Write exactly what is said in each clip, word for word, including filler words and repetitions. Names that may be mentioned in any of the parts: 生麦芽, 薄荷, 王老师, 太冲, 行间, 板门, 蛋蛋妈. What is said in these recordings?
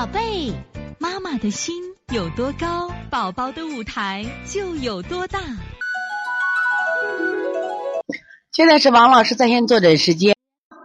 宝贝，妈妈的心有多高，宝宝的舞台就有多大。现在是王老师在线坐诊时间。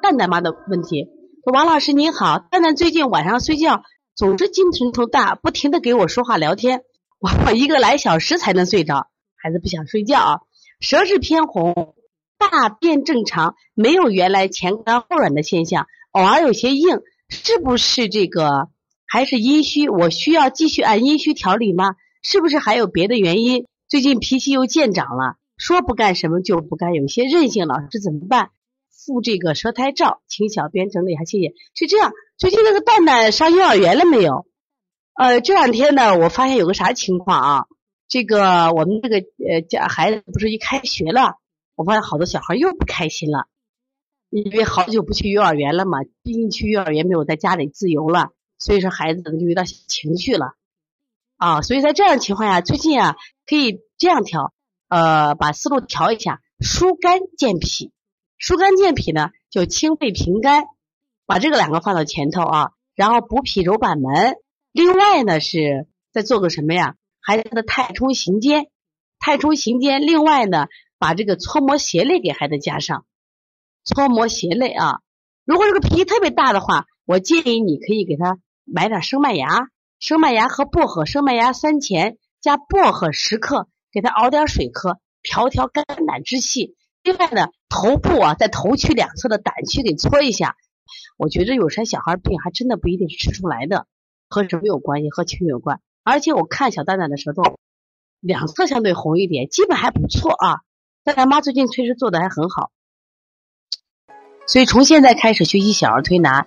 蛋蛋妈的问题，王老师您好，蛋蛋最近晚上睡觉总是精神头大，不停的给我说话聊天，我一个来小时才能睡着，孩子不想睡觉啊。舌质偏红，大便正常，没有原来前干后软的现象，偶尔有些硬，是不是这个还是阴虚？我需要继续按阴虚调理吗？是不是还有别的原因？最近脾气又见长了，说不干什么就不干，有些任性，老师怎么办？附这个舌苔照，请小编整理一下，谢谢。是这样，最近那个蛋蛋上幼儿园了没有？呃，这两天呢，我发现有个啥情况啊？这个我们这个呃家孩子不是一开学了，我发现好多小孩又不开心了，因为好久不去幼儿园了嘛，毕竟去幼儿园没有在家里自由了，所以说孩子就有点情绪了啊。所以在这样的情况下，最近啊可以这样调，呃，把思路调一下，疏肝健脾。疏肝健脾呢，就清肺平肝，把这个两个放到前头啊，然后补脾揉板门。另外呢是再做个什么呀？孩子的太冲行间，太冲行间。另外呢，把这个搓摩胁肋给孩子加上，搓摩胁肋啊。如果这个脾气特别大的话，我建议你可以给他买点生麦芽，生麦芽和薄荷，生麦芽三钱加薄荷十克，给他熬点水喝，调调肝胆之气。另外呢，头部啊，在头区两侧的胆区给搓一下。我觉得有些小孩病还真的不一定是吃出来的，和什么有关系？和情绪有关。而且我看小蛋蛋的舌头两侧相对红一点，基本还不错啊。蛋蛋妈最近推拿做的还很好，所以从现在开始学习小儿推拿，